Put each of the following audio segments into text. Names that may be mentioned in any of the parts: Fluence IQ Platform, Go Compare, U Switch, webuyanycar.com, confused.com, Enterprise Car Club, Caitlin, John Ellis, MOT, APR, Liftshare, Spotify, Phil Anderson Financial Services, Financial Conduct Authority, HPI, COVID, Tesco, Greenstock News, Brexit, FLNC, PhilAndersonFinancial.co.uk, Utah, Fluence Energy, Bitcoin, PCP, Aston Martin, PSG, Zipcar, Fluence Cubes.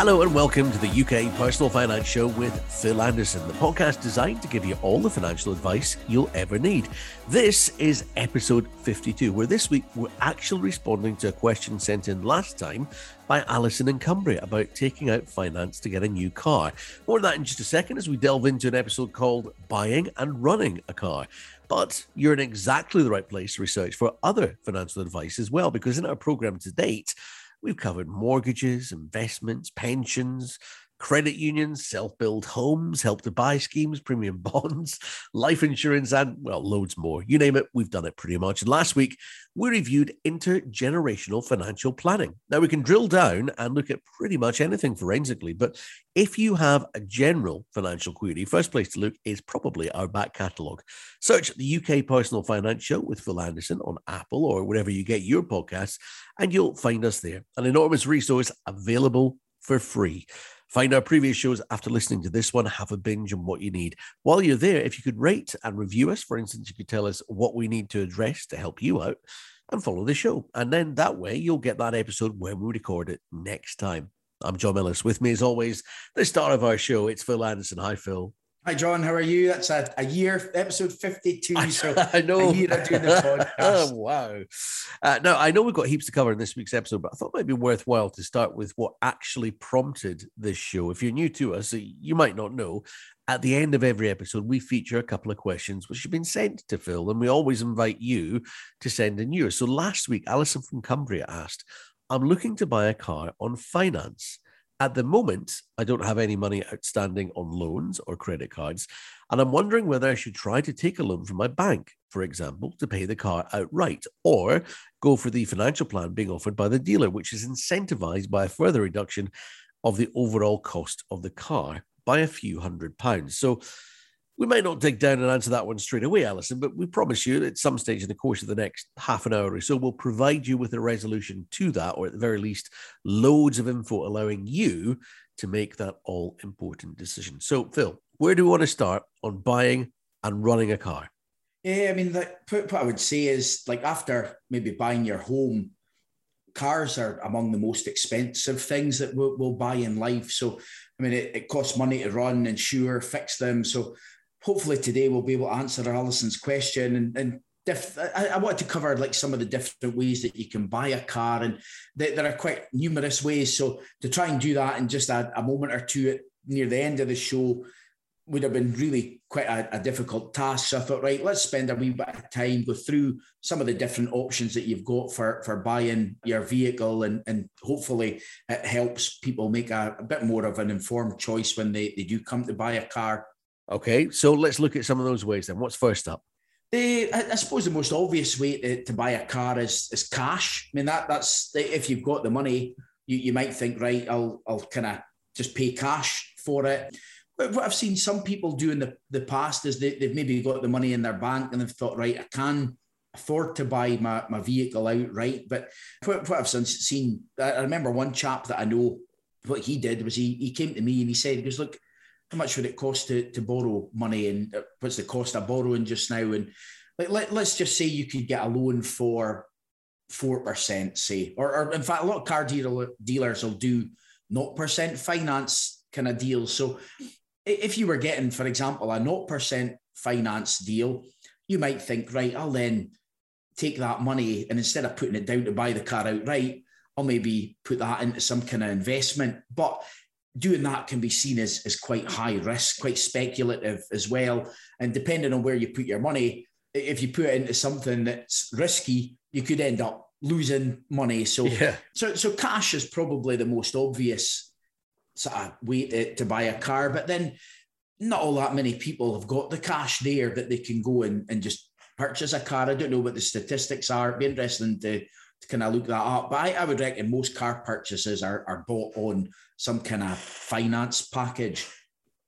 Hello and welcome to the UK Personal Finance Show with Phil Anderson, the podcast designed to give you all the financial advice you'll ever need. This is episode 52, where this week we're actually responding to a question sent in last time by Alison in Cumbria about taking out finance to get a new car. More on that in just a second as we delve into an episode called Buying and Running a Car. But you're in exactly the right place to research for other financial advice as well, because in our programme to date, we've covered mortgages, investments, pensions, credit unions, self-build homes, help to buy schemes, premium bonds, life insurance, and, well, loads more. You name it, we've done it pretty much. And last week, we reviewed intergenerational financial planning. Now, we can drill down and look at pretty much anything forensically, but if you have a general financial query, first place to look is probably our back catalogue. Search the UK Personal Finance Show with Phil Anderson on Apple or wherever you get your podcasts, and you'll find us there. An enormous resource available for free. Find our previous shows after listening to this one, have a binge on what you need. While you're there, if you could rate and review us, for instance, you could tell us what we need to address to help you out and follow the show. And then that way you'll get that episode when we record it next time. I'm John Ellis. With me as always, the star of our show, it's Phil Anderson. Hi, Phil. Hi, John. How are you? That's a year, episode 52. So I know. A year of doing this podcast. Oh, wow. Now, I know we've got heaps to cover in this week's episode, but I thought it might be worthwhile to start with what actually prompted this show. If you're new to us, you might not know. At the end of every episode, we feature a couple of questions which have been sent to Phil, and we always invite you to send in yours. So last week, Alison from Cumbria asked, I'm looking to buy a car on finance. At the moment, I don't have any money outstanding on loans or credit cards, and I'm wondering whether I should try to take a loan from my bank, for example, to pay the car outright, or go for the financial plan being offered by the dealer, which is incentivized by a further reduction of the overall cost of the car by a few £100s. So we might not dig down and answer that one straight away, Alison, but we promise you at some stage in the course of the next half an hour or so, we'll provide you with a resolution to that, or at the very least, loads of info allowing you to make that all-important decision. So, Phil, where do we want to start on buying and running a car? Yeah, I mean, what I would say is, like, after maybe buying your home, cars are among the most expensive things that we'll buy in life. So, I mean, it costs money to run, insure, fix them. So, hopefully today we'll be able to answer Alison's question, and I wanted to cover, like, some of the different ways that you can buy a car, and there are quite numerous ways. So to try and do that in just a moment or two near the end of the show would have been really quite a difficult task. So I thought, right, let's spend a wee bit of time, go through some of the different options that you've got for buying your vehicle, and hopefully it helps people make a bit more of an informed choice when they do come to buy a car. Okay, so let's look at some of those ways then. What's first up? I suppose the most obvious way to buy a car is cash. I mean, that's if you've got the money, you might think, right, I'll kind of just pay cash for it. But what I've seen some people do in the past is they've maybe got the money in their bank and they've thought, right, I can afford to buy my vehicle outright. But what I've seen, I remember one chap that I know, what he did was he came to me and he said, he goes, look, how much would it cost to borrow money, and what's the cost of borrowing just now? And let's just say you could get a loan for 4%, say, or in fact, a lot of car dealers will do 0% finance kind of deals. So if you were getting, for example, a 0% finance deal, you might think, right, I'll then take that money and instead of putting it down to buy the car outright, I'll maybe put that into some kind of investment. But doing that can be seen as quite high risk, quite speculative as well. And depending on where you put your money, if you put it into something that's risky, you could end up losing money. So, yeah. So cash is probably the most obvious sort of way to buy a car. But then not all that many people have got the cash there that they can go and just purchase a car. I don't know what the statistics are. It'd be interesting to kind of look that up. But I would reckon most car purchases are bought on some kind of finance package.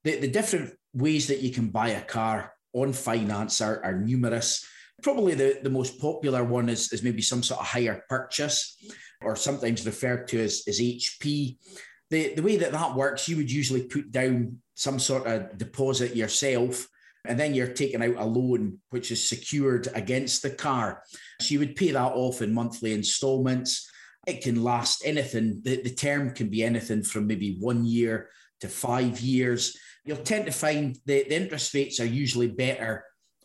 The different ways that you can buy a car on finance are numerous. Probably the most popular one is maybe some sort of hire purchase, or sometimes referred to as HP. The way that works, you would usually put down some sort of deposit yourself, and then you're taking out a loan which is secured against the car. So you would pay that off in monthly installments. It can last anything. The term can be anything from maybe 1 year to 5 years. You'll tend to find the interest rates are usually better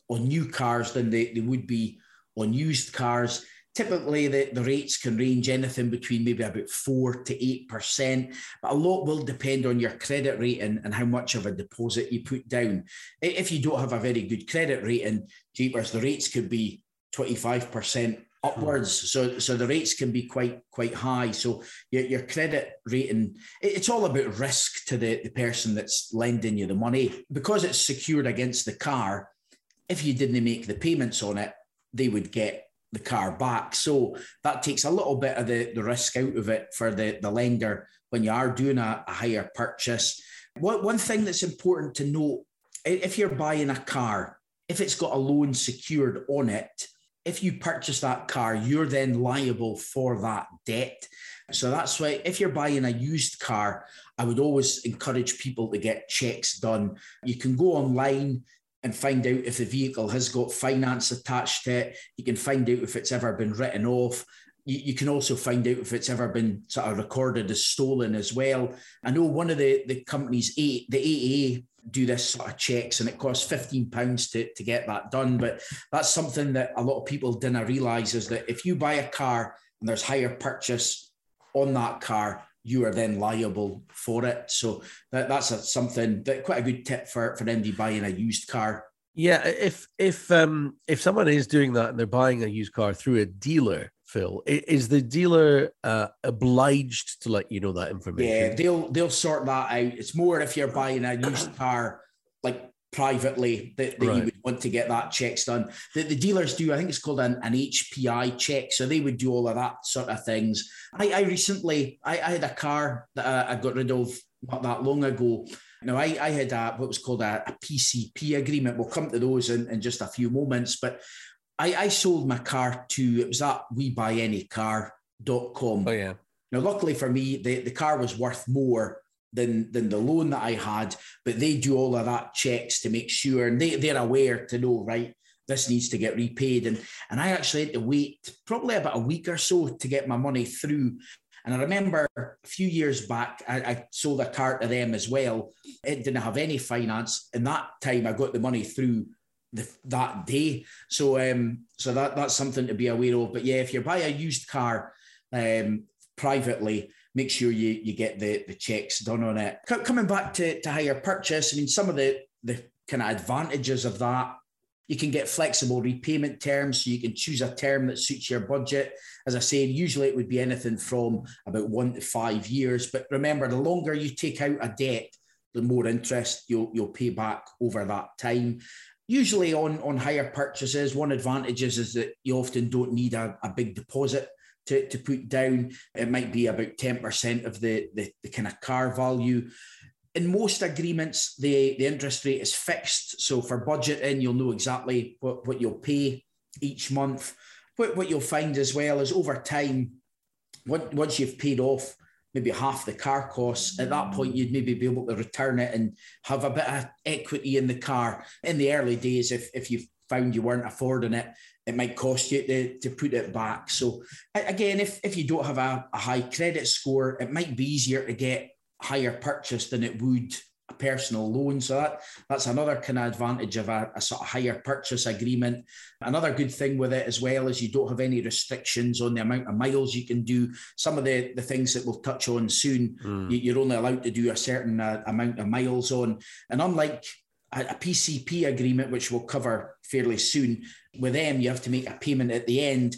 on new cars than they would be on used cars. Typically, the rates can range anything between maybe about 4 to 8%, but a lot will depend on your credit rating and how much of a deposit you put down. If you don't have a very good credit rating, jeepers, the rates could be 25% upwards. So the rates can be quite high. So your credit rating, it's all about risk to the person that's lending you the money. Because it's secured against the car, if you didn't make the payments on it, they would get the car back. So that takes a little bit of the risk out of it for the lender when you are doing a higher purchase. One thing that's important to note, if you're buying a car, if it's got a loan secured on it, if you purchase that car, you're then liable for that debt. So that's why if you're buying a used car, I would always encourage people to get checks done. You can go online and find out if the vehicle has got finance attached to it. You can find out if it's ever been written off. You can also find out if it's ever been sort of recorded as stolen as well. I know one of the companies, the AA, do this sort of checks, and it costs £15 to get that done. But that's something that a lot of people didn't realise, is that if you buy a car and there's higher purchase on that car, you are then liable for it. So that's quite a good tip for anybody buying a used car. Yeah, if someone is doing that and they're buying a used car through a dealer, Phil, is the dealer obliged to let you know that information? Yeah, they'll sort that out. It's more if you're buying a used car like privately that right. You would want to get that checks done. The dealers do, I think it's called an HPI check. So they would do all of that sort of things. I recently had a car that I got rid of not that long ago. Now I had what was called a PCP agreement. We'll come to those in just a few moments, but I sold my car to, it was at webuyanycar.com. Oh yeah. Now, luckily for me, the car was worth more than the loan that I had, but they do all of that checks to make sure, and they're aware to know, right, this needs to get repaid. And I actually had to wait probably about a week or so to get my money through. And I remember a few years back, I sold a car to them as well. It didn't have any finance. And that time I got the money through that day. So that's something to be aware of. But yeah, if you buy a used car privately, make sure you get the checks done on it. Coming back to higher purchase, I mean, some of the kind of advantages of that, you can get flexible repayment terms, so you can choose a term that suits your budget. As I said, usually it would be anything from about 1 to 5 years. But remember, the longer you take out a debt, the more interest you'll pay back over that time. Usually on higher purchases, one advantage is that you often don't need a big deposit to put down. It might be about 10% of the kind of car value. In most agreements, the interest rate is fixed. So for budgeting, you'll know exactly what you'll pay each month. What you'll find as well is over time, once you've paid off maybe half the car costs, at that point, you'd maybe be able to return it and have a bit of equity in the car. In the early days, if you've found you weren't affording it, it might cost you to put it back. So again, if you don't have a high credit score, it might be easier to get higher purchase than it would a personal loan. So that's another kind of advantage of a sort of higher purchase agreement. Another good thing with it as well is you don't have any restrictions on the amount of miles you can do. Some of the things that we'll touch on soon, you're only allowed to do a certain amount of miles on. And unlike a PCP agreement, which we'll cover fairly soon, with them, you have to make a payment at the end.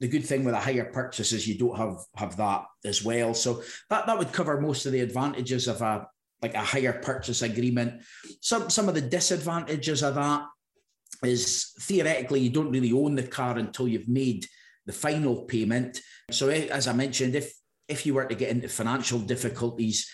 The good thing with a higher purchase is you don't have that as well. So that would cover most of the advantages of a higher purchase agreement. Some of the disadvantages of that is theoretically you don't really own the car until you've made the final payment. So as I mentioned, if you were to get into financial difficulties,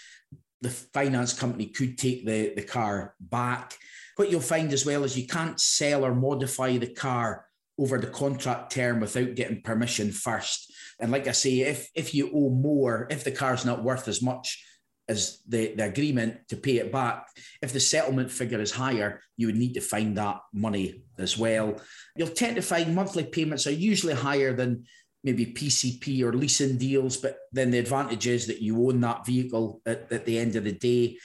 the finance company could take the car back. What you'll find as well is you can't sell or modify the car over the contract term without getting permission first. And like I say, if you owe more, if the car's not worth as much as the agreement to pay it back, if the settlement figure is higher, you would need to find that money as well. You'll tend to find monthly payments are usually higher than maybe PCP or leasing deals, but then the advantage is that you own that vehicle at the end of the day.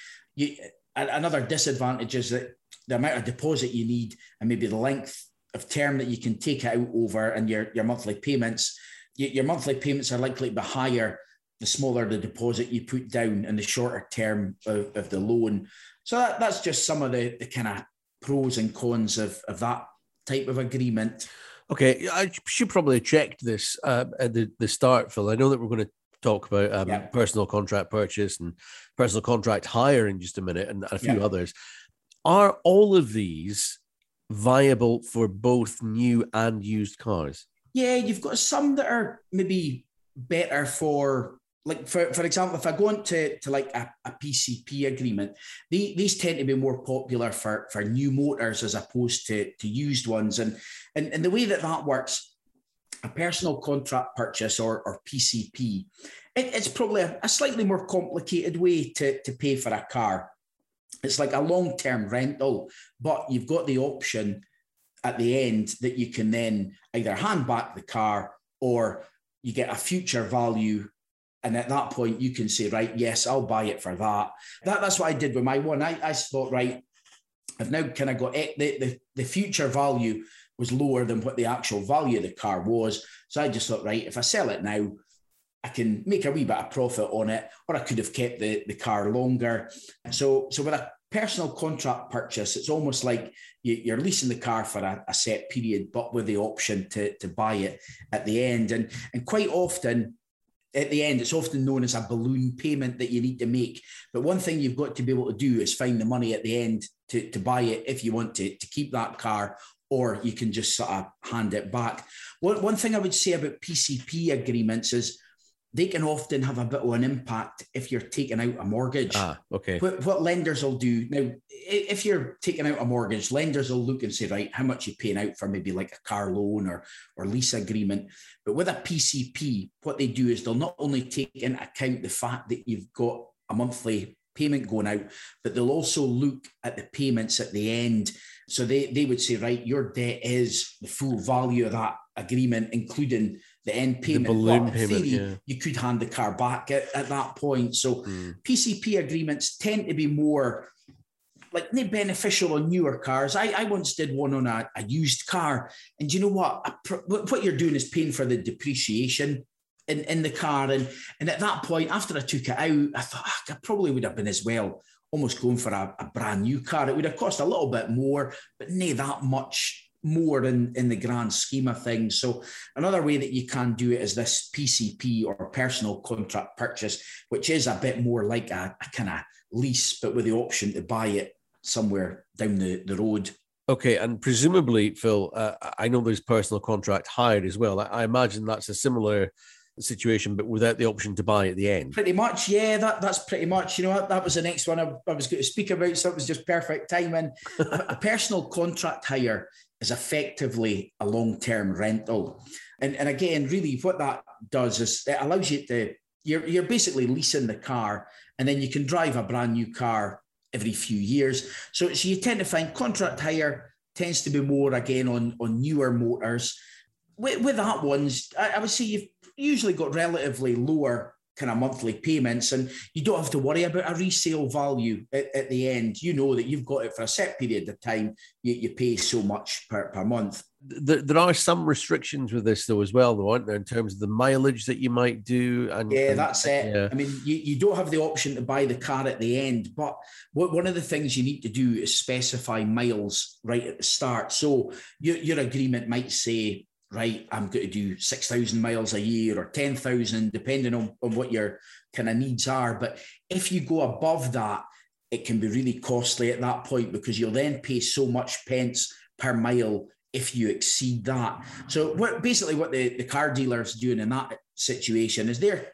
Another disadvantage is that the amount of deposit you need and maybe the length of term that you can take it out over, and your monthly payments. Your monthly payments are likely to be higher the smaller the deposit you put down and the shorter term of the loan. So that's just some of the kind of pros and cons of that type of agreement. Okay, I should probably have checked this at the start, Phil. I know that we're going to talk about personal contract purchase and personal contract hire in just a minute, and a few others. Are all of these viable for both new and used cars? Yeah, you've got some that are maybe better for, like, for example, if I go on to like a PCP agreement, these tend to be more popular for new motors as opposed to used ones. And the way that works, a personal contract purchase or PCP, it's probably a slightly more complicated way to pay for a car. It's like a long-term rental, but you've got the option at the end that you can then either hand back the car or you get a future value. And at that point, you can say, right, yes, I'll buy it for that. That's what I did with my one. I thought, right, I've now kind of got it. The future value was lower than what the actual value of the car was. So I just thought, right, if I sell it now, I can make a wee bit of profit on it, or I could have kept the car longer. So with a personal contract purchase, it's almost like you're leasing the car for a set period, but with the option to buy it at the end. And quite often, at the end, it's often known as a balloon payment that you need to make. But one thing you've got to be able to do is find the money at the end to buy it if you want to keep that car, or you can just sort of hand it back. One thing I would say about PCP agreements is they can often have a bit of an impact if you're taking out a mortgage. Okay. What lenders will do now, if you're taking out a mortgage, lenders will look and say, right, how much are you paying out for maybe like a car loan or lease agreement? But with a PCP, what they do is they'll not only take into account the fact that you've got a monthly payment going out, but they'll also look at the payments at the end. So they would say, right, your debt is the full value of that agreement, including the end payment. The balloon payment, theory, you could hand the car back at that point. So PCP agreements tend to be more like they're beneficial on newer cars. I once did one on a used car, and you know what you're doing is paying for the depreciation in the car. And at that point, after I took it out, I thought I probably would have been as well almost going for a brand new car. It would have cost a little bit more, but nay that much more in the grand scheme of things. So another way that you can do it is this PCP or personal contract purchase, which is a bit more like a kind of lease, but with the option to buy it somewhere down the road. Okay, and presumably, Phil, I know there's personal contract hire as well. I imagine that's a similar situation, but without the option to buy at the end. Pretty much, yeah, that's pretty much, you know, that was the next one I was going to speak about, so it was just perfect timing. A personal contract hire is effectively a long-term rental. And again, really what that does is it allows you to, you're basically leasing the car, and then you can drive a brand new car every few years. So you tend to find contract hire tends to be more, again, on newer motors. With that ones, I would say you've usually got relatively lower kind of monthly payments, and you don't have to worry about a resale value at the end. You know that you've got it for a set period of time. You pay so much per month. There are some restrictions with this though as well, though, aren't there, in terms of the mileage that you might do? That's it. Yeah. I mean, you don't have the option to buy the car at the end, but one of the things you need to do is specify miles right at the start. So your agreement might say, right, I'm going to do 6,000 miles a year or 10,000, depending on what your kind of needs are. But if you go above that, it can be really costly at that point, because you'll then pay so much pence per mile if you exceed that. So basically what the car dealer's doing in that situation is they're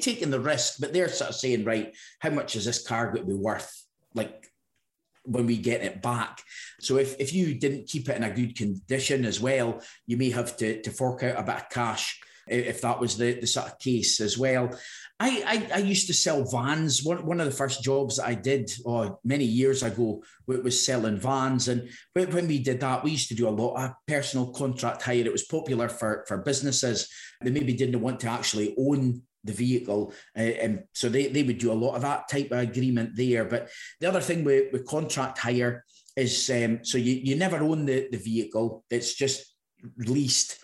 taking the risk, but they're sort of saying, right, how much is this car going to be worth, like, when we get it back? So if you didn't keep it in a good condition as well, you may have to fork out a bit of cash if that was the sort of case as well. I used to sell vans. One of the first jobs that I did many years ago was selling vans. And when we did that, we used to do a lot of personal contract hire. It was popular for businesses that maybe didn't want to actually own the vehicle. And so they would do a lot of that type of agreement there. But the other thing with contract hire is so you never own the vehicle. It's just leased.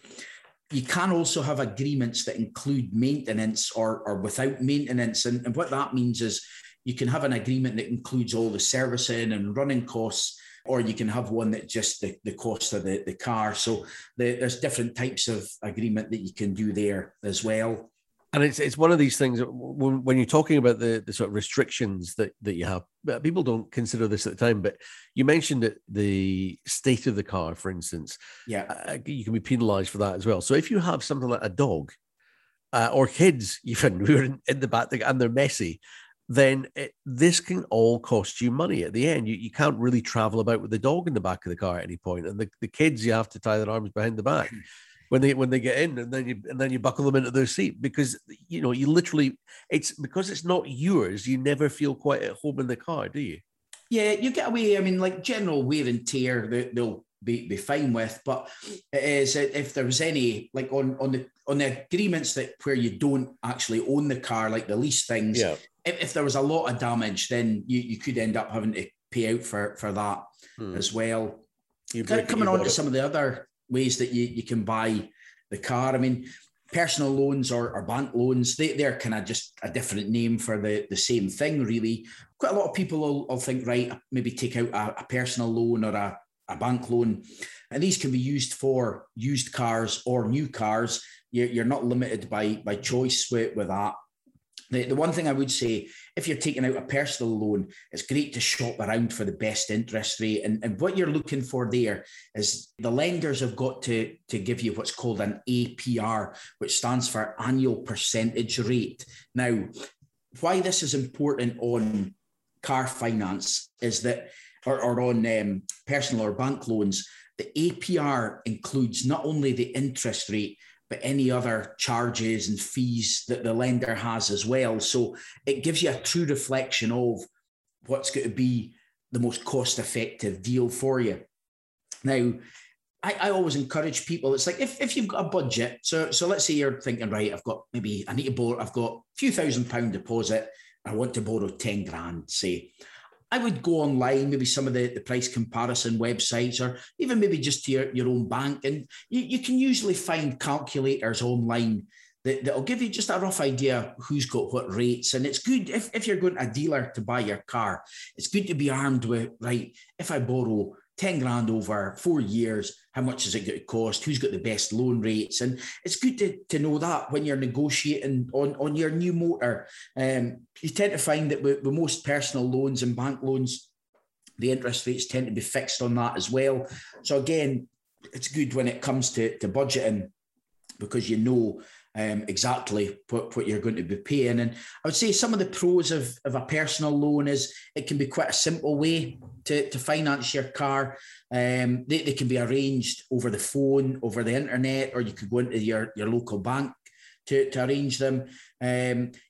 You can also have agreements that include maintenance or without maintenance. And what that means is you can have an agreement that includes all the servicing and running costs, or you can have one that just the cost of the car. So there's different types of agreement that you can do there as well. And it's one of these things when you're talking about the sort of restrictions that you have, people don't consider this at the time, but you mentioned that the state of the car, for instance, you can be penalized for that as well. So if you have something like a dog or kids even who are in the back and they're messy, then this can all cost you money at the end. You can't really travel about with the dog in the back of the car at any point. And the kids, you have to tie their arms behind the back. When they get in, and then you buckle them into their seat, because you literally, it's because it's not yours, you never feel quite at home in the car, do you? Yeah, you get away. I mean, like general wear and tear, they'll be fine with, but it is if there was any like on the agreements that where you don't actually own the car, like the lease things, if there was a lot of damage, then you could end up having to pay out for that as well. Coming on to some of the other ways that you can buy the car. I mean, personal loans or bank loans, they're kind of just a different name for the same thing, really. Quite a lot of people will think, right, maybe take out a personal loan or a bank loan. And these can be used for used cars or new cars. You're not limited by choice with that. The one thing I would say, if you're taking out a personal loan, it's great to shop around for the best interest rate. And what you're looking for there is the lenders have got to give you what's called an APR, which stands for annual percentage rate. Now, why this is important on car finance is that, or on personal or bank loans, the APR includes not only the interest rate, but any other charges and fees that the lender has as well. So it gives you a true reflection of what's going to be the most cost-effective deal for you. Now, I always encourage people, it's like if you've got a budget, so let's say you're thinking, right, I've got a few £1,000 deposit, I want to borrow 10 grand, say. I would go online, maybe some of the price comparison websites, or even maybe just to your own bank. And you can usually find calculators online that'll give you just a rough idea who's got what rates. And it's good if you're going to a dealer to buy your car, it's good to be armed with, right, if I borrow 10 grand over 4 years, how much is it going to cost? Who's got the best loan rates? And it's good to know that when you're negotiating on your new motor. You tend to find that with most personal loans and bank loans, the interest rates tend to be fixed on that as well. So again, it's good when it comes to budgeting, because you know exactly what you're going to be paying. And I would say some of the pros of a personal loan is it can be quite a simple way to finance your car. They can be arranged over the phone, over the internet, or you could go into your local bank to arrange them.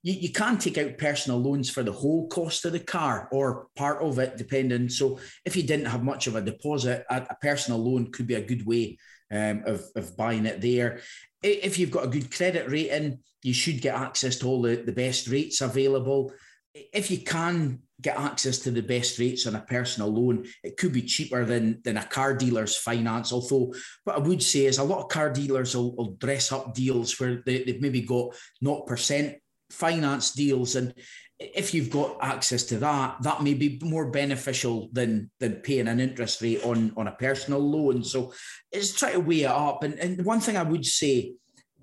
You can take out personal loans for the whole cost of the car or part of it, depending. So if you didn't have much of a deposit, a personal loan could be a good way of buying it there. If you've got a good credit rating, you should get access to all the best rates available. If you can get access to the best rates on a personal loan, it could be cheaper than a car dealer's finance. Although what I would say is a lot of car dealers will dress up deals where they've maybe got 0% finance deals. And if you've got access to that, that may be more beneficial than paying an interest rate on a personal loan. So it's try to weigh it up. And one thing I would say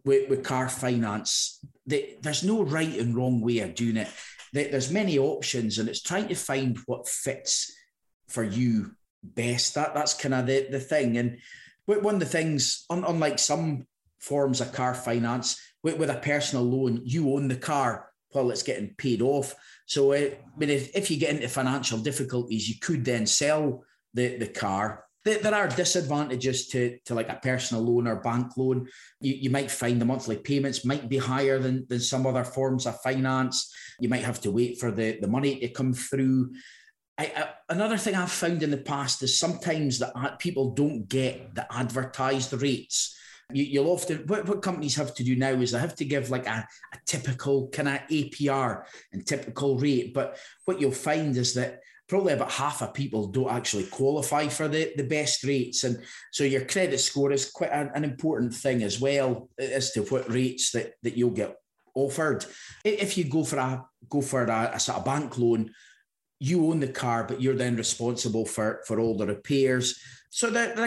with car finance, there's no right and wrong way of doing it. There's many options, and it's trying to find what fits for you best. That's kind of the thing. And one of the things, unlike some forms of car finance, with a personal loan, you own the car while it's getting paid off. So if you get into financial difficulties, you could then sell the car There are disadvantages to like a personal loan or bank loan. You might find the monthly payments might be higher than some other forms of finance. You might have to wait for the money to come through. Another thing I've found in the past is sometimes that people don't get the advertised rates. You'll often, what companies have to do now is they have to give like a typical kind of APR and typical rate. But what you'll find is that probably about half of people don't actually qualify for the best rates. And so your credit score is quite an important thing as well as to what rates that you'll get offered. If you go for a sort of bank loan, you own the car, but you're then responsible for all the repairs. So there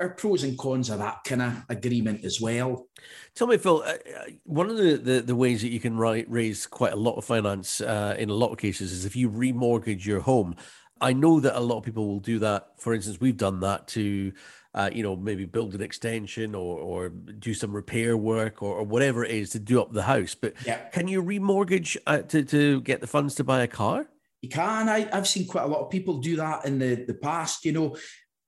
are pros and cons of that kind of agreement as well. Tell me, Phil, one of the ways that you can raise quite a lot of finance in a lot of cases is if you remortgage your home. I know that a lot of people will do that. For instance, we've done that to, maybe build an extension or do some repair work or whatever it is to do up the house. But yeah. Can you remortgage to get the funds to buy a car? You can. I've seen quite a lot of people do that in the past.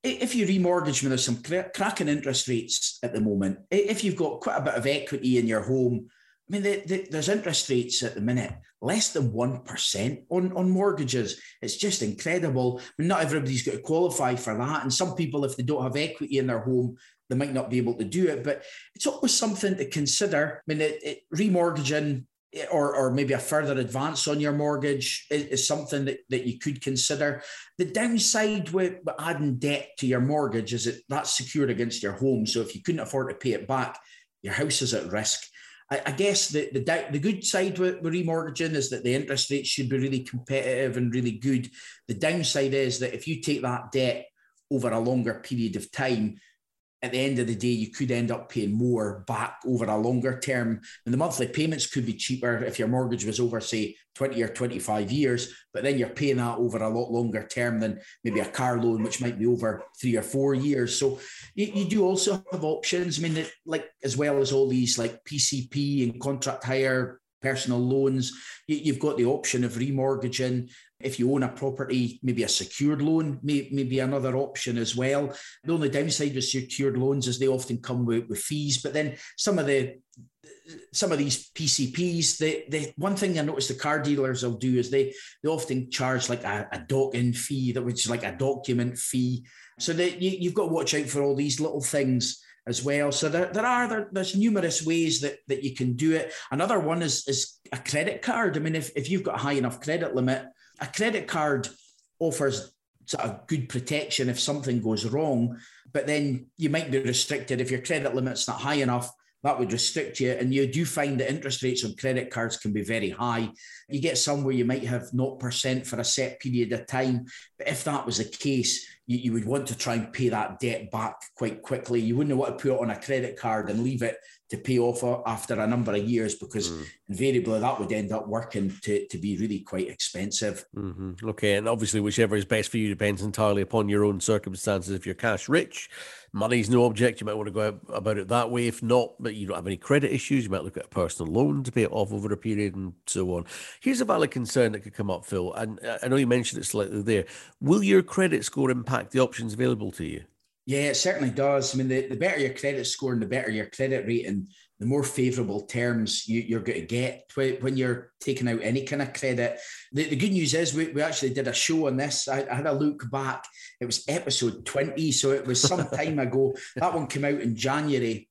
If you remortgage, there's some cracking interest rates at the moment. If you've got quite a bit of equity in your home, there's interest rates at the minute less than 1% on mortgages. It's just incredible. Not everybody's got to qualify for that. And some people, if they don't have equity in their home, they might not be able to do it. But it's always something to consider. Remortgaging or maybe a further advance on your mortgage is something that you could consider. The downside with adding debt to your mortgage is that's secured against your home. So if you couldn't afford to pay it back, your house is at risk. I guess the good side with remortgaging is that the interest rates should be really competitive and really good. The downside is that if you take that debt over a longer period of time, at the end of the day, you could end up paying more back over a longer term. And the monthly payments could be cheaper if your mortgage was over, say, 20 or 25 years, but then you're paying that over a lot longer term than maybe a car loan, which might be over 3 or 4 years. So you do also have options. As well as all these like PCP and contract hire, personal loans, you've got the option of remortgaging. If you own a property, maybe a secured loan may be another option as well. The only downside with secured loans is they often come with fees, but then some of these PCPs, one thing I noticed the car dealers will do is they often charge like a dock-in fee, which is like a document fee. So you've got to watch out for all these little things as well. So there's numerous ways that you can do it. Another one is a credit card. If you've got a high enough credit limit, a credit card offers sort of good protection if something goes wrong, but then you might be restricted. If your credit limit's not high enough, that would restrict you. And you do find that interest rates on credit cards can be very high. You get some where you might have 0% for a set period of time. But if that was the case, you would want to try and pay that debt back quite quickly. You wouldn't want to put it on a credit card and leave it to pay off after a number of years, because invariably that would end up working to be really quite expensive. Mm-hmm. Okay, and obviously whichever is best for you depends entirely upon your own circumstances. If you're cash rich, money's no object, you might want to go about it that way. If not, but you don't have any credit issues, you might look at a personal loan to pay it off over a period and so on. Here's a valid concern that could come up, Phil, and I know you mentioned it slightly there. Will your credit score impact the options available to you? Yeah, it certainly does. The better your credit score and the better your credit rating, the more favourable terms you're going to get when you're taking out any kind of credit. The good news is we actually did a show on this. I had a look back. It was episode 20, so it was some time ago. That one came out in January.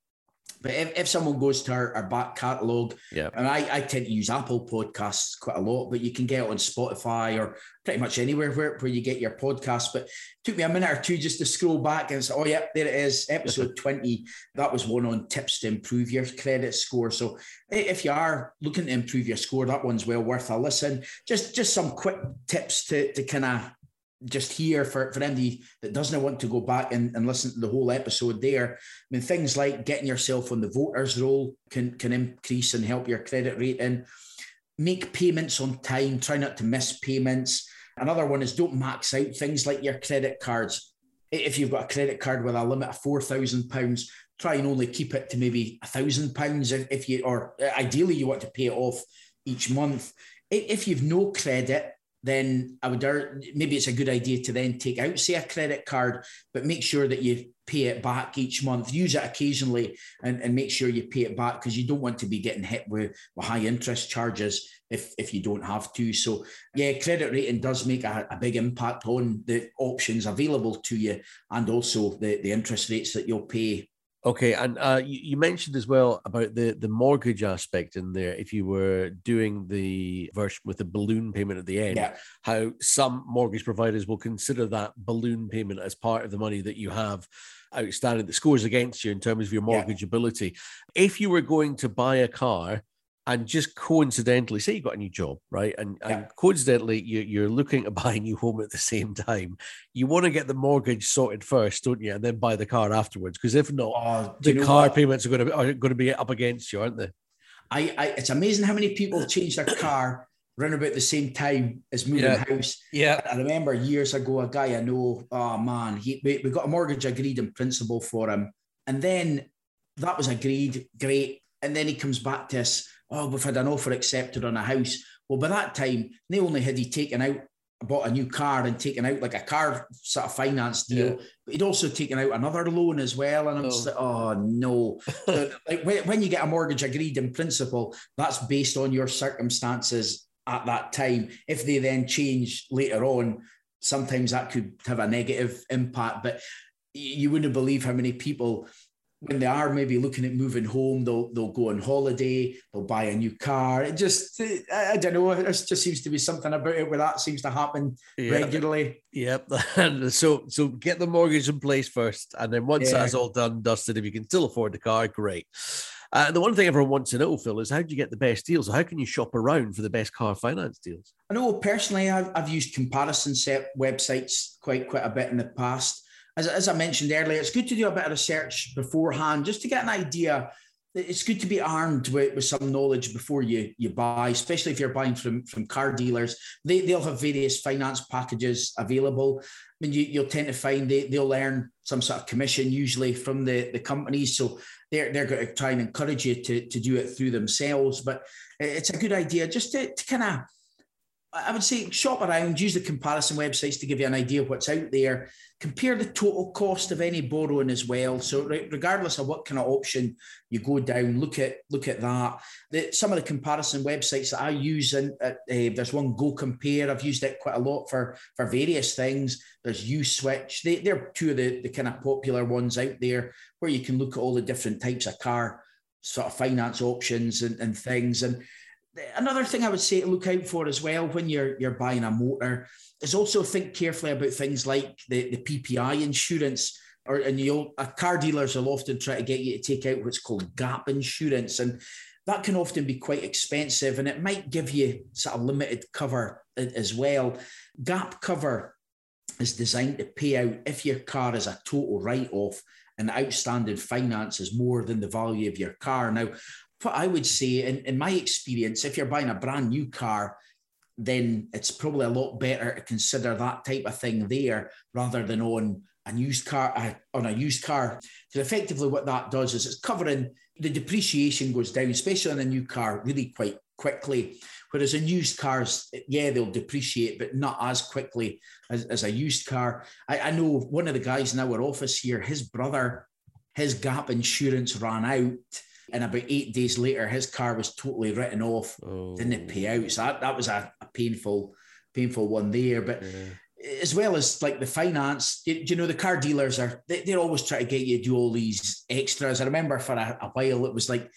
But if someone goes to our back catalogue, yeah. And I tend to use Apple Podcasts quite a lot, but you can get it on Spotify or pretty much anywhere where you get your podcasts. But it took me a minute or two just to scroll back and say, oh, yeah, there it is, episode 20. That was one on tips to improve your credit score. So if you are looking to improve your score, that one's well worth a listen. Just some quick tips to kind of just here for anybody that doesn't want to go back and listen to the whole episode there. Things like getting yourself on the voters roll can increase and help your credit rating. Make payments on time. Try not to miss payments. Another one is don't max out things like your credit cards. If you've got a credit card with a limit of £4,000, try and only keep it to maybe £1,000 if you, or ideally you want to pay it off each month. If you've no credit, then I would maybe it's a good idea to then take out, say, a credit card, but make sure that you pay it back each month. Use it occasionally and make sure you pay it back, because you don't want to be getting hit with high interest charges if you don't have to. So yeah, credit rating does make a big impact on the options available to you and also the interest rates that you'll pay. Okay, and you mentioned as well about the mortgage aspect in there. If you were doing the version with the balloon payment at the end, yeah, how some mortgage providers will consider that balloon payment as part of the money that you have outstanding that scores against you in terms of your mortgageability. Yeah. If you were going to buy a car and just coincidentally, say you got a new job, right? And coincidentally, you're looking to buy a new home at the same time. You want to get the mortgage sorted first, don't you? And then buy the car afterwards. Because if not, the car payments are going to be up against you, aren't they? It's amazing how many people change their car around about the same time as moving house. Yeah, I remember years ago, a guy I know, we got a mortgage agreed in principle for him. And then that was agreed, great. And then he comes back to us, we've had an offer accepted on a house. Well, by that time, not only had he bought a new car and taken out like a car sort of finance deal, but he'd also taken out another loan as well. And I'm just like, oh, no. So, like, when you get a mortgage agreed in principle, that's based on your circumstances at that time. If they then change later on, sometimes that could have a negative impact. But you wouldn't believe how many people, when they are maybe looking at moving home, they'll go on holiday, they'll buy a new car. It just, I don't know, there just seems to be something about it where that seems to happen regularly. Yep. So get the mortgage in place first. And then once that's all done, dusted, if you can still afford the car, great. And the one thing everyone wants to know, Phil, is how do you get the best deals? How can you shop around for the best car finance deals? I know personally, I've used comparison set websites quite a bit in the past. As I mentioned earlier, it's good to do a bit of research beforehand just to get an idea. It's good to be armed with some knowledge before you buy, especially if you're buying from car dealers. They'll have various finance packages available. I mean, you'll tend to find they'll earn some sort of commission usually from the companies. So they're going to try and encourage you to do it through themselves. But it's a good idea just to kind of, I would say, shop around, use the comparison websites to give you an idea of what's out there. Compare the total cost of any borrowing as well. So regardless of what kind of option you go down, look at that. Some of the comparison websites that I use, there's one, Go Compare. I've used it quite a lot for various things. There's U Switch. They're two of the kind of popular ones out there where you can look at all the different types of car sort of finance options and things. And another thing I would say to look out for as well when you're buying a motor is also think carefully about things like the PPI insurance, car dealers will often try to get you to take out what's called gap insurance, and that can often be quite expensive, and it might give you sort of limited cover as well. Gap cover is designed to pay out if your car is a total write-off and outstanding finance is more than the value of your car. Now, what I would say, in my experience, if you're buying a brand new car, then it's probably a lot better to consider that type of thing there rather than on a used car. Because effectively what that does is it's covering the depreciation goes down, especially on a new car, really quite quickly. Whereas in used cars, they'll depreciate, but not as quickly as a used car. I know one of the guys in our office here, his brother, his gap insurance ran out. And about 8 days later, his car was totally written off. Didn't pay out. So that was a painful one there. But as well as like the finance, the car dealers they're always trying to get you to do all these extras. I remember for a while, it was like,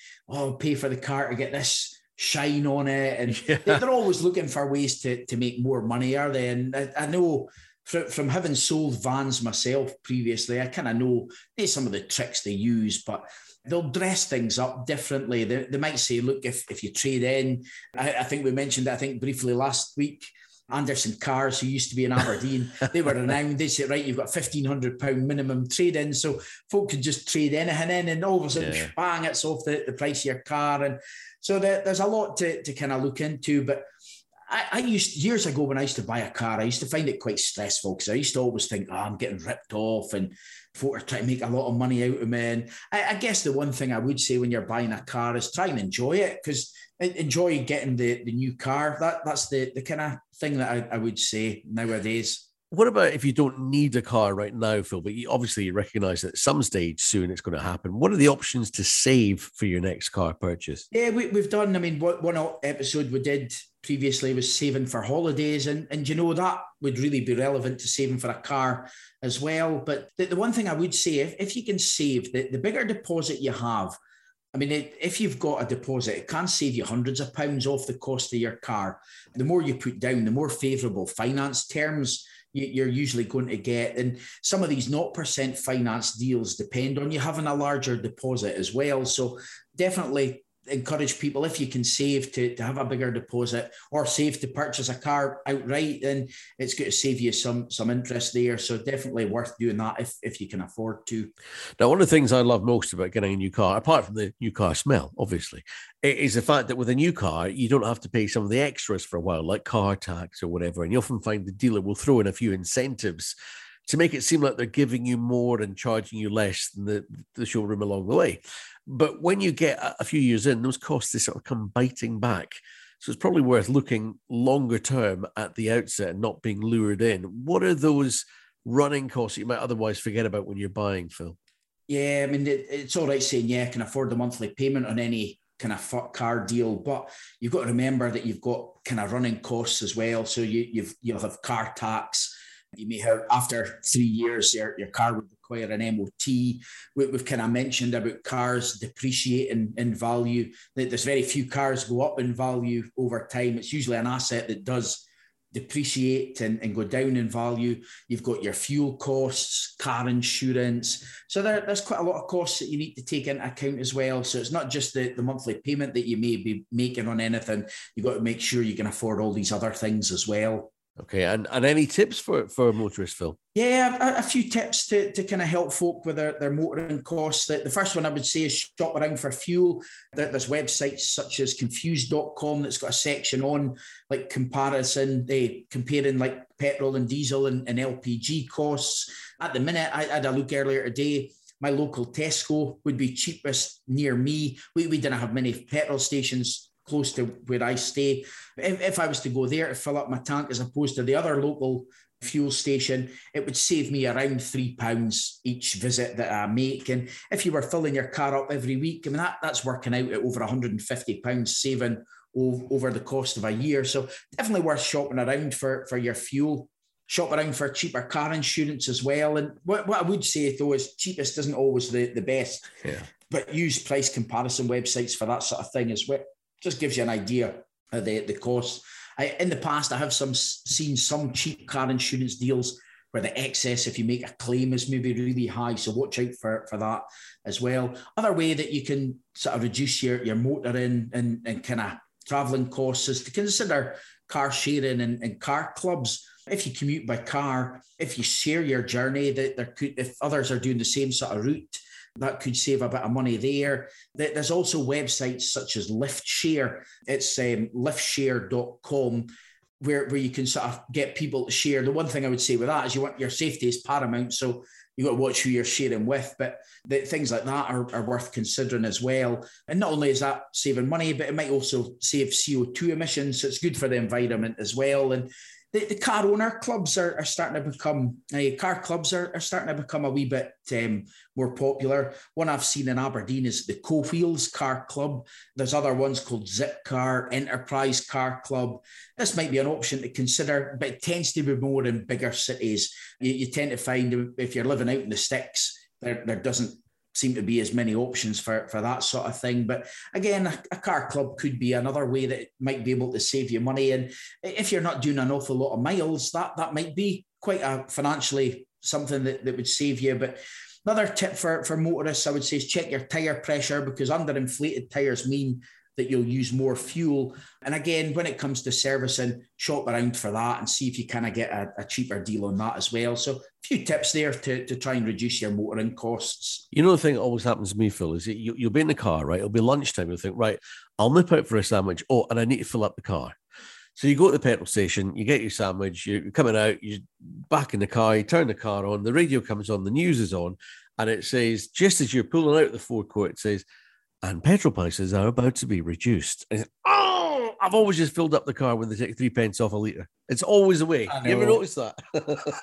pay for the car to get this shine on it. And they're always looking for ways to make more money, are they? And I know from having sold vans myself previously, I kind of know some of the tricks they use, but they'll dress things up differently. They might say, look, if you trade in, I think we mentioned, briefly last week, Anderson Cars, who used to be in Aberdeen, they were renowned. They said, right, you've got £1,500 minimum trade-in. So folk can just trade anything in and all of a sudden, bang, it's off the price of your car. And so there's a lot to kind of look into. But I used, years ago when I used to buy a car, I used to find it quite stressful because I used to always think, I'm getting ripped off and folk are trying to make a lot of money out of me. And I guess the one thing I would say when you're buying a car is try and enjoy it, because enjoy getting the new car. That's the kind of thing that I would say nowadays. What about if you don't need a car right now, Phil, but you obviously recognise that at some stage soon it's going to happen. What are the options to save for your next car purchase? Yeah, we've done, I mean, one episode we did previously was saving for holidays. And you know, that would really be relevant to saving for a car as well. But the one thing I would say, if you can save, the bigger deposit you have, I mean, if you've got a deposit, it can save you hundreds of pounds off the cost of your car. The more you put down, the more favourable finance terms you're usually going to get. And some of these 0% finance deals depend on you having a larger deposit as well. So definitely encourage people, if you can save, to have a bigger deposit, or save to purchase a car outright, then it's going to save you some interest there. So definitely worth doing that if you can afford to. Now, one of the things I love most about getting a new car, apart from the new car smell, obviously, is the fact that with a new car, you don't have to pay some of the extras for a while, like car tax or whatever. And you often find the dealer will throw in a few incentives to make it seem like they're giving you more and charging you less than the showroom along the way. But when you get a few years in, those costs, they sort of come biting back. So it's probably worth looking longer term at the outset and not being lured in. What are those running costs that you might otherwise forget about when you're buying, Phil? Yeah, I mean, it's all right saying, yeah, I can afford the monthly payment on any kind of car deal, but you've got to remember that you've got kind of running costs as well. So you'll have car tax. You may have, after 3 years, your car would require an MOT. We've kind of mentioned about cars depreciating in value. There's very few cars go up in value over time. It's usually an asset that does depreciate and go down in value. You've got your fuel costs, car insurance. So there's quite a lot of costs that you need to take into account as well. So it's not just the monthly payment that you may be making on anything. You've got to make sure you can afford all these other things as well. Okay, and any tips for motorists, Phil? Yeah, a few tips to kind of help folk with their motoring costs. The first one I would say is shop around for fuel. There's websites such as confused.com that's got a section on like comparison, comparing like petrol and diesel and LPG costs. At the minute, I had a look earlier today. My local Tesco would be cheapest near me. We didn't have many petrol stations close to where I stay. If I was to go there to fill up my tank as opposed to the other local fuel station, it would save me around £3 each visit that I make. And if you were filling your car up every week, I mean, that's working out at over £150 saving over the cost of a year. So definitely worth shopping around for your fuel. Shop around for cheaper car insurance as well. And what I would say, though, is cheapest isn't always the best. Yeah. But use price comparison websites for that sort of thing as well. Just gives you an idea of the cost. In the past, I have seen some cheap car insurance deals where the excess, if you make a claim, is maybe really high. So watch out for that as well. Other way that you can sort of reduce your motoring and kind of traveling costs is to consider car sharing and car clubs. If you commute by car, if you share your journey, if others are doing the same sort of route, that could save a bit of money there. There's also websites such as Liftshare. It's liftshare.com where you can sort of get people to share. The one thing I would say with that is your safety is paramount. So you've got to watch who you're sharing with. But things like that are worth considering as well. And not only is that saving money, but it might also save CO2 emissions. So it's good for the environment as well. And the car owner clubs are starting to become, car clubs are starting to become a wee bit more popular. One I've seen in Aberdeen is the Co-Wheels Car Club. There's other ones called Zipcar, Enterprise Car Club. This might be an option to consider, but it tends to be more in bigger cities. You tend to find if you're living out in the sticks, there doesn't seem to be as many options for that sort of thing. But again, a car club could be another way that it might be able to save you money. And if you're not doing an awful lot of miles, that might be quite a financially something that would save you. But another tip for motorists, I would say, is check your tyre pressure, because underinflated tyres mean that you'll use more fuel. And again, when it comes to servicing, shop around for that and see if you kind of get a cheaper deal on that as well. So a few tips there to try and reduce your motoring costs. You know, the thing that always happens to me, Phil, is you'll be in the car, right? It'll be lunchtime. You'll think, right, I'll nip out for a sandwich. Oh, and I need to fill up the car. So you go to the petrol station, you get your sandwich, you're coming out, you're back in the car, you turn the car on, the radio comes on, the news is on, and it says, just as you're pulling out of the forecourt, it says, and petrol prices are about to be reduced. And, oh, I've always just filled up the car when they take 3p off a litre. It's always the way. You ever notice that?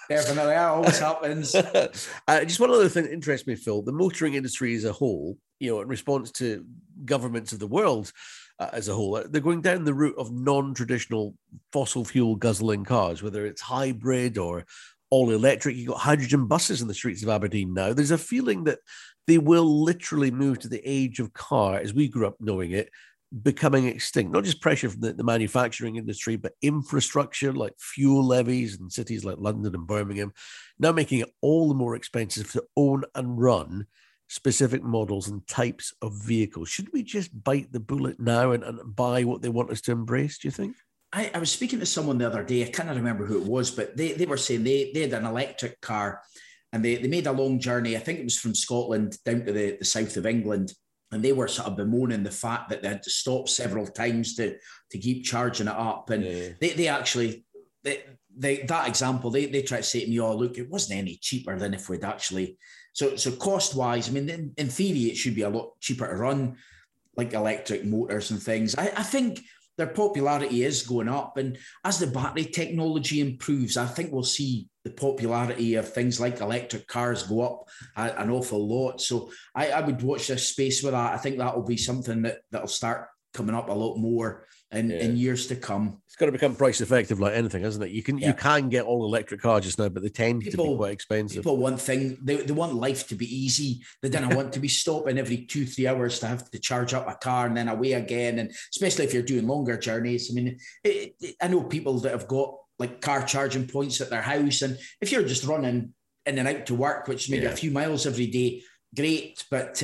Definitely. That always happens. Just one other thing that interests me, Phil. The motoring industry as a whole, you know, in response to governments of the world as a whole, they're going down the route of non-traditional fossil fuel guzzling cars, whether it's hybrid or all electric. You've got hydrogen buses in the streets of Aberdeen now. There's a feeling that they will literally move to the age of car, as we grew up knowing it, becoming extinct. Not just pressure from the manufacturing industry, but infrastructure like fuel levies in cities like London and Birmingham, now making it all the more expensive to own and run specific models and types of vehicles. Should we just bite the bullet now and buy what they want us to embrace, do you think? I was speaking to someone the other day, I cannot remember who it was, but they were saying they had an electric car and they made a long journey, I think it was from Scotland down to the south of England, and they were sort of bemoaning the fact that they had to stop several times to keep charging it up. And they actually, that example, they tried to say to me, oh, look, it wasn't any cheaper than if we'd actually... So cost-wise, I mean, in theory, it should be a lot cheaper to run, like electric motors and things. I think their popularity is going up. And as the battery technology improves, I think we'll see the popularity of things like electric cars go up an awful lot. So I would watch this space with that. I think that will be something that'll start coming up a lot more in years to come. It's got to become price effective like anything, hasn't it? You can get all electric cars just now, but they tend to be quite expensive. People want they want life to be easy. They don't want to be stopping every 2-3 hours to have to charge up a car and then away again. And especially if you're doing longer journeys. I mean, I know people that have got like car charging points at their house. And if you're just running in and out to work, which is maybe a few miles every day, great. But,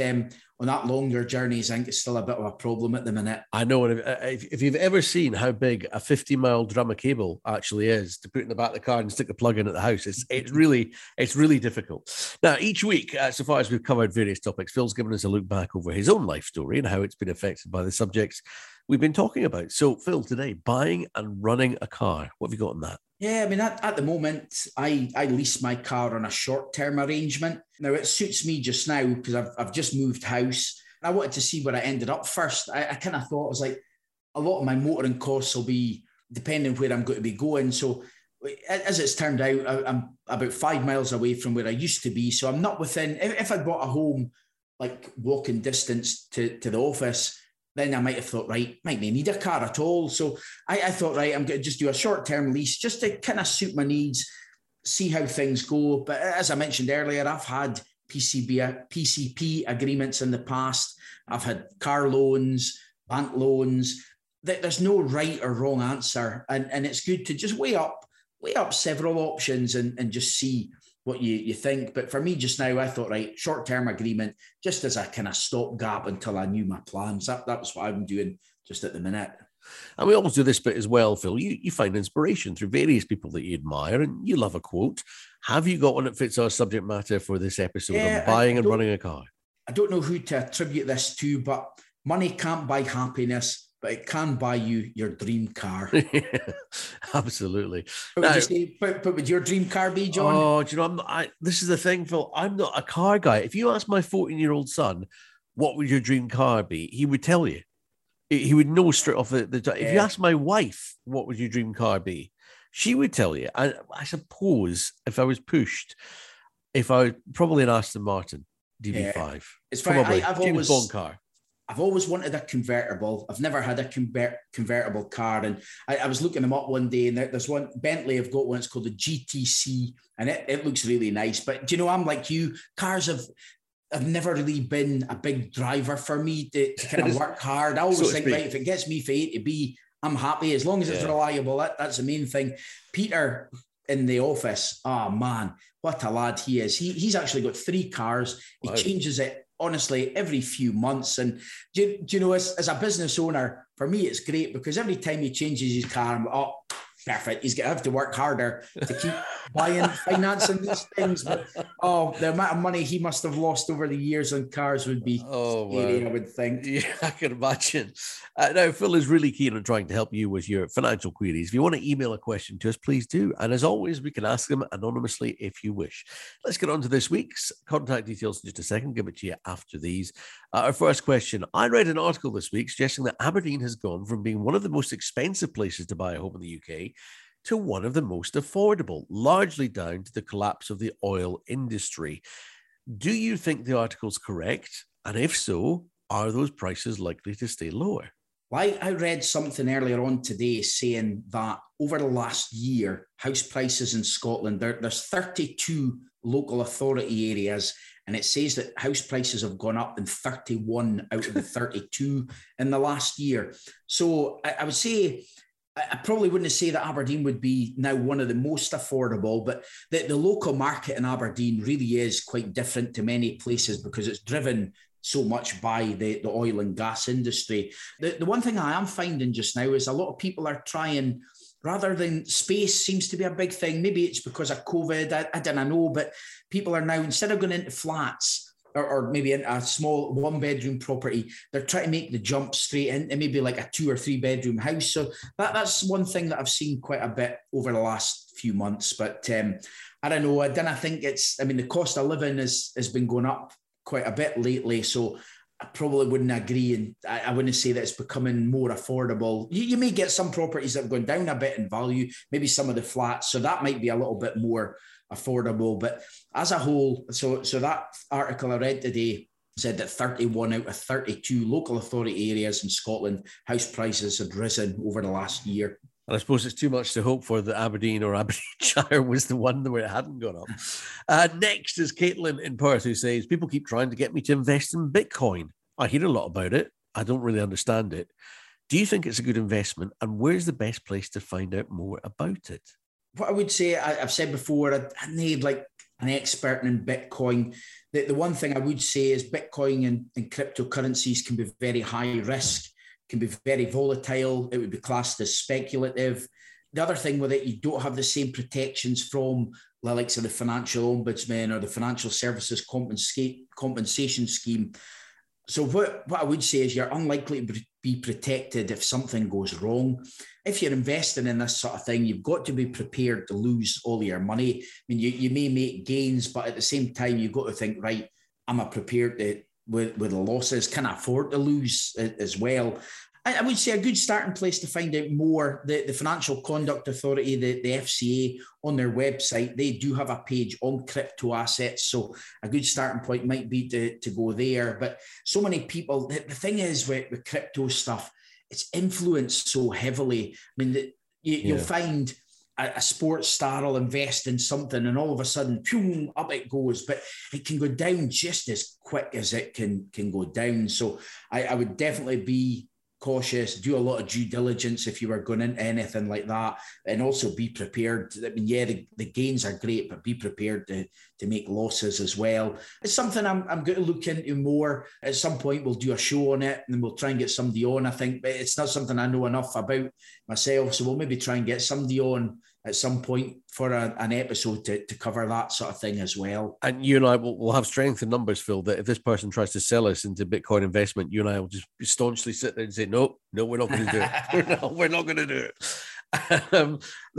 on that longer journeys, I think it's still a bit of a problem at the minute. I know. And if you've ever seen how big a 50-mile drummer cable actually is to put in the back of the car and stick the plug in at the house, it's really difficult. Now, each week, so far as we've covered various topics, Phil's given us a look back over his own life story and how it's been affected by the subjects we've been talking about. So, Phil, today, buying and running a car. What have you got on that? Yeah, I mean, at the moment, I lease my car on a short-term arrangement. Now, it suits me just now because I've just moved house. I wanted to see where I ended up first. I kind of thought, I was like, a lot of my motoring costs will be depending where I'm going to be going. So as it's turned out, I'm about 5 miles away from where I used to be. So I'm not within, if I bought a home, like walking distance to the office, then I might have thought, right, might not need a car at all. So I thought, right, I'm going to just do a short-term lease just to kind of suit my needs, see how things go. But as I mentioned earlier, I've had PCP agreements in the past. I've had car loans, bank loans. There's no right or wrong answer. And it's good to just weigh up several options and just see what you think. But for me just now, I thought, right, short-term agreement, just as a kind of stopgap until I knew my plans. That was what I'm doing just at the minute. And we always do this bit as well, Phil. You find inspiration through various people that you admire, and you love a quote. Have you got one that fits our subject matter for this episode on buying and running a car? I don't know who to attribute this to, but money can't buy happiness, but it can buy you your dream car. Absolutely. What would your dream car be, John? Oh, do you know, this is the thing, Phil. I'm not a car guy. If you ask my 14-year-old son, what would your dream car be? He would tell you. He would know straight off the top. If you ask my wife, what would your dream car be? She would tell you. I suppose if I was pushed, probably an Aston Martin DB5. Yeah. It's probably a James Bond car. I've always wanted a convertible. I've never had a convertible car. And I was looking them up one day, and there's one, Bentley have got one, it's called the GTC, and it looks really nice. But do you know, I'm like you, cars have never really been a big driver for me to kind of work hard. I always think, right, if it gets me from A to B, I'm happy. As long as it's reliable, that's the main thing. Peter in the office, oh man, what a lad he is. He's actually got 3 cars. Wow. He changes it, honestly, every few months. And do you know, as a business owner, for me, it's great because every time he changes his car, I'm like, oh, Perfect. He's going to have to work harder to keep buying, financing these things. But oh, the amount of money he must have lost over the years on cars would be scary, wow. I would think. Yeah, I can imagine. No, Phil is really keen on trying to help you with your financial queries. If you want to email a question to us, please do. And as always, we can ask them anonymously if you wish. Let's get on to this week's contact details in just a second. Give it to you after these. Our first question. I read an article this week suggesting that Aberdeen has gone from being one of the most expensive places to buy a home in the UK to one of the most affordable, largely down to the collapse of the oil industry. Do you think the article's correct? And if so, are those prices likely to stay lower? Well, I read something earlier on today saying that over the last year, house prices in Scotland, there's 32 local authority areas, and it says that house prices have gone up in 31 out of the 32 in the last year. So I would say... I probably wouldn't say that Aberdeen would be now one of the most affordable, but the local market in Aberdeen really is quite different to many places because it's driven so much by the oil and gas industry. The one thing I am finding just now is a lot of people are trying, rather than space seems to be a big thing, maybe it's because of COVID, I don't know, but people are now, instead of going into flats, or maybe in a small one-bedroom property, they're trying to make the jump straight into maybe like a 2 or 3 bedroom house. So that's one thing that I've seen quite a bit over the last few months. But I don't know. Then I think it's, I mean, the cost of living has been going up quite a bit lately. So I probably wouldn't agree. And I wouldn't say that it's becoming more affordable. You may get some properties that have gone down a bit in value, maybe some of the flats. So that might be a little bit more affordable, but as a whole, so that article I read today said that 31 out of 32 local authority areas in Scotland, house prices had risen over the last year. And I suppose it's too much to hope for that Aberdeen or Aberdeenshire was the one where it hadn't gone up. Next is Caitlin in Perth, who says, people keep trying to get me to invest in Bitcoin. I hear a lot about it. I don't really understand it. Do you think it's a good investment? And where's the best place to find out more about it? What I would say, I've said before, I need like an expert in Bitcoin. The one thing I would say is Bitcoin and cryptocurrencies can be very high risk, can be very volatile. It would be classed as speculative. The other thing with it, you don't have the same protections from the likes of the Financial Ombudsman or the Financial Services Compensation Scheme. So what I would say is you're unlikely to be protected if something goes wrong. If you're investing in this sort of thing, you've got to be prepared to lose all your money. I mean, you may make gains, but at the same time, you've got to think, right, am I prepared with the losses? Can I afford to lose as well? I would say a good starting place to find out more, the Financial Conduct Authority, the FCA, on their website, they do have a page on crypto assets. So a good starting point might be to go there. But so many people, the thing is with crypto stuff, it's influenced so heavily. I mean, you'll find a sports star will invest in something and all of a sudden, boom, up it goes. But it can go down just as quick as it can go down. So I would definitely be cautious, do a lot of due diligence if you were going into anything like that, and also be prepared. I mean, yeah, the gains are great, but be prepared to make losses as well. It's something I'm going to look into more. At some point, we'll do a show on it, and we'll try and get somebody on, I think. But it's not something I know enough about myself, so we'll maybe try and get somebody on at some point for an episode to cover that sort of thing as well. And you and I will have strength in numbers, Phil, that if this person tries to sell us into Bitcoin investment, you and I will just staunchly sit there and say, no, we're not going to do it. We're not going to do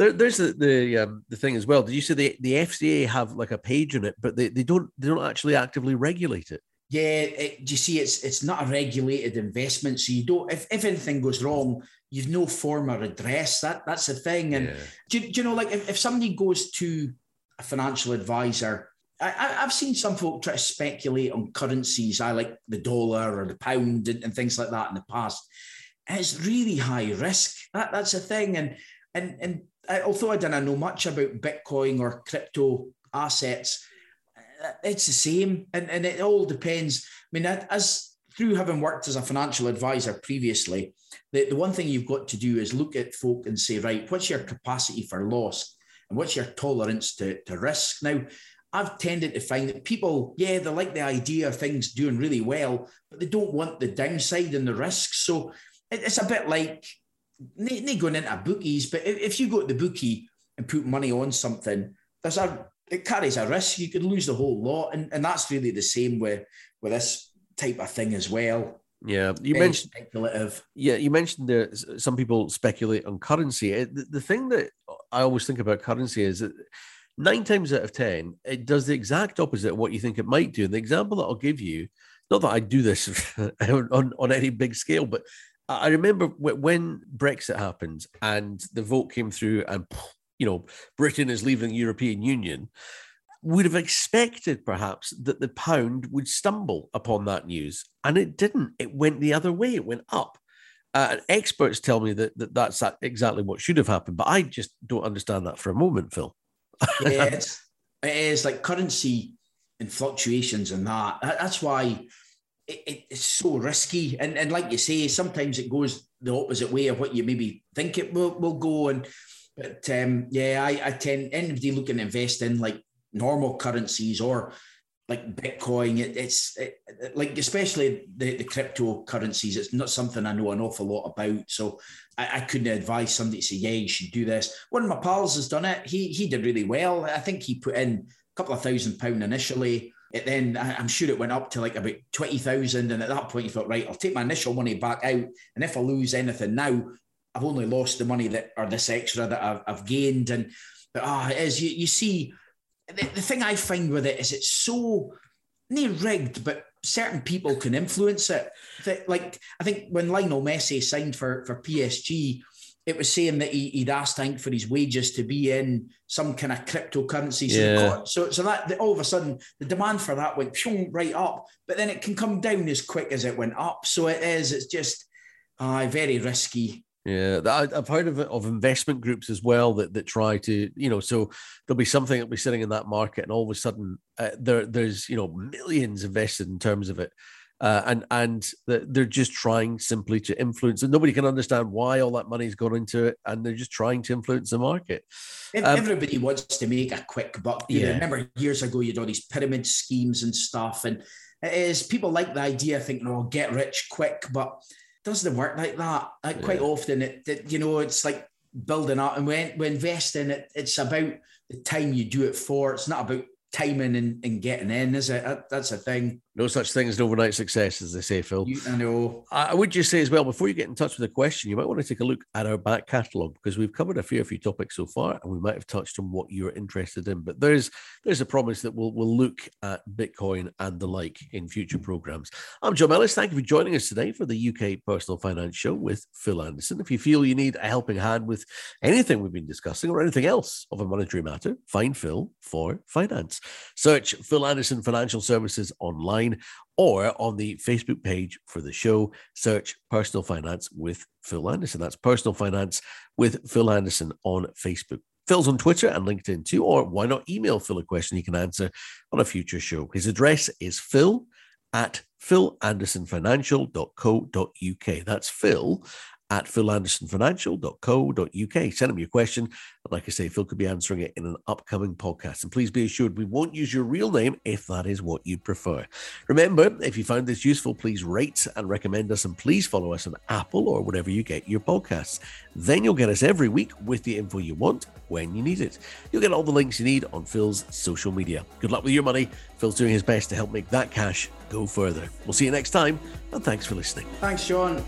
it. There's the thing as well. Did you say the FCA have like a page on it, but they don't actually actively regulate it? Yeah, you see, it's not a regulated investment, so you don't. If anything goes wrong, you've no form of redress. That's the thing. And do you know, like if somebody goes to a financial advisor, I've seen some folk try to speculate on currencies, like the dollar or the pound and things like that in the past. And it's really high risk. That's the thing. And although I don't know much about Bitcoin or crypto assets, it's the same, and it all depends. I mean, as through having worked as a financial advisor previously, the one thing you've got to do is look at folk and say, right, what's your capacity for loss and what's your tolerance to risk? Now, I've tended to find that people, they like the idea of things doing really well, but they don't want the downside and the risk. So it's a bit like not going into bookies, but if you go to the bookie and put money on something, it carries a risk. You could lose the whole lot. And that's really the same with this type of thing as well. Yeah, you mentioned speculative. Yeah, you mentioned that some people speculate on currency. The thing that I always think about currency is that 9 times out of 10, it does the exact opposite of what you think it might do. And the example that I'll give you, not that I do this on any big scale, but I remember when Brexit happened and the vote came through and, Britain is leaving the European Union, would have expected perhaps that the pound would stumble upon that news. And it didn't. It went the other way. It went up. And experts tell me that's exactly what should have happened. But I just don't understand that for a moment, Phil. Yeah, it is like currency and fluctuations and that. That's why it's so risky. And like you say, sometimes it goes the opposite way of what you maybe think it will go. But I tend, anybody looking to invest in like normal currencies or like Bitcoin, it's especially the cryptocurrencies, it's not something I know an awful lot about. So I couldn't advise somebody to say, yeah, you should do this. One of my pals has done it. He did really well. I think he put in a couple of £1,000 initially. It then, I'm sure it went up to like about 20,000. And at that point, he thought, right, I'll take my initial money back out. And if I lose anything now, I've only lost the money that, or this extra that I've gained. You see, the thing I find with it is it's so, not rigged, but certain people can influence it. Like, I think when Lionel Messi signed for PSG, it was saying that he'd asked, I think, for his wages to be in some kind of cryptocurrency. Yeah. So that all of a sudden, the demand for that went right up, but then it can come down as quick as it went up. So it's just very risky. Yeah, I've heard of investment groups as well that try to, so there'll be something that'll be sitting in that market and all of a sudden there's, millions invested in terms of it. And they're just trying simply to influence, and nobody can understand why all that money's gone into it, and they're just trying to influence the market. Everybody wants to make a quick buck. You remember years ago, you had all these pyramid schemes and stuff, and it is people like the idea thinking, oh, get rich quick, but doesn't work like that. Quite often it's like building up, and when investing it's about the time you do it for. It's not about timing and getting in, is it? That's a thing. No such thing as an overnight success, as they say, Phil. I know. I would just say as well, before you get in touch with a question, you might want to take a look at our back catalogue, because we've covered a fair few topics so far and we might have touched on what you're interested in. But there's a promise that we'll look at Bitcoin and the like in future programmes. I'm John Ellis. Thank you for joining us today for the UK Personal Finance Show with Phil Anderson. If you feel you need a helping hand with anything we've been discussing or anything else of a monetary matter, find Phil for Finance. Search Phil Anderson Financial Services online, or on the Facebook page for the show, search Personal Finance with Phil Anderson. That's Personal Finance with Phil Anderson on Facebook. Phil's on Twitter and LinkedIn too, or why not email Phil a question he can answer on a future show? His address is phil@philandersonfinancial.co.uk. That's phil@philandersonfinancial.co.uk. Send him your question. And like I say, Phil could be answering it in an upcoming podcast. And please be assured we won't use your real name if that is what you prefer. Remember, if you found this useful, please rate and recommend us, and please follow us on Apple or whatever you get your podcasts. Then you'll get us every week with the info you want when you need it. You'll get all the links you need on Phil's social media. Good luck with your money. Phil's doing his best to help make that cash go further. We'll see you next time, and thanks for listening. Thanks, Sean.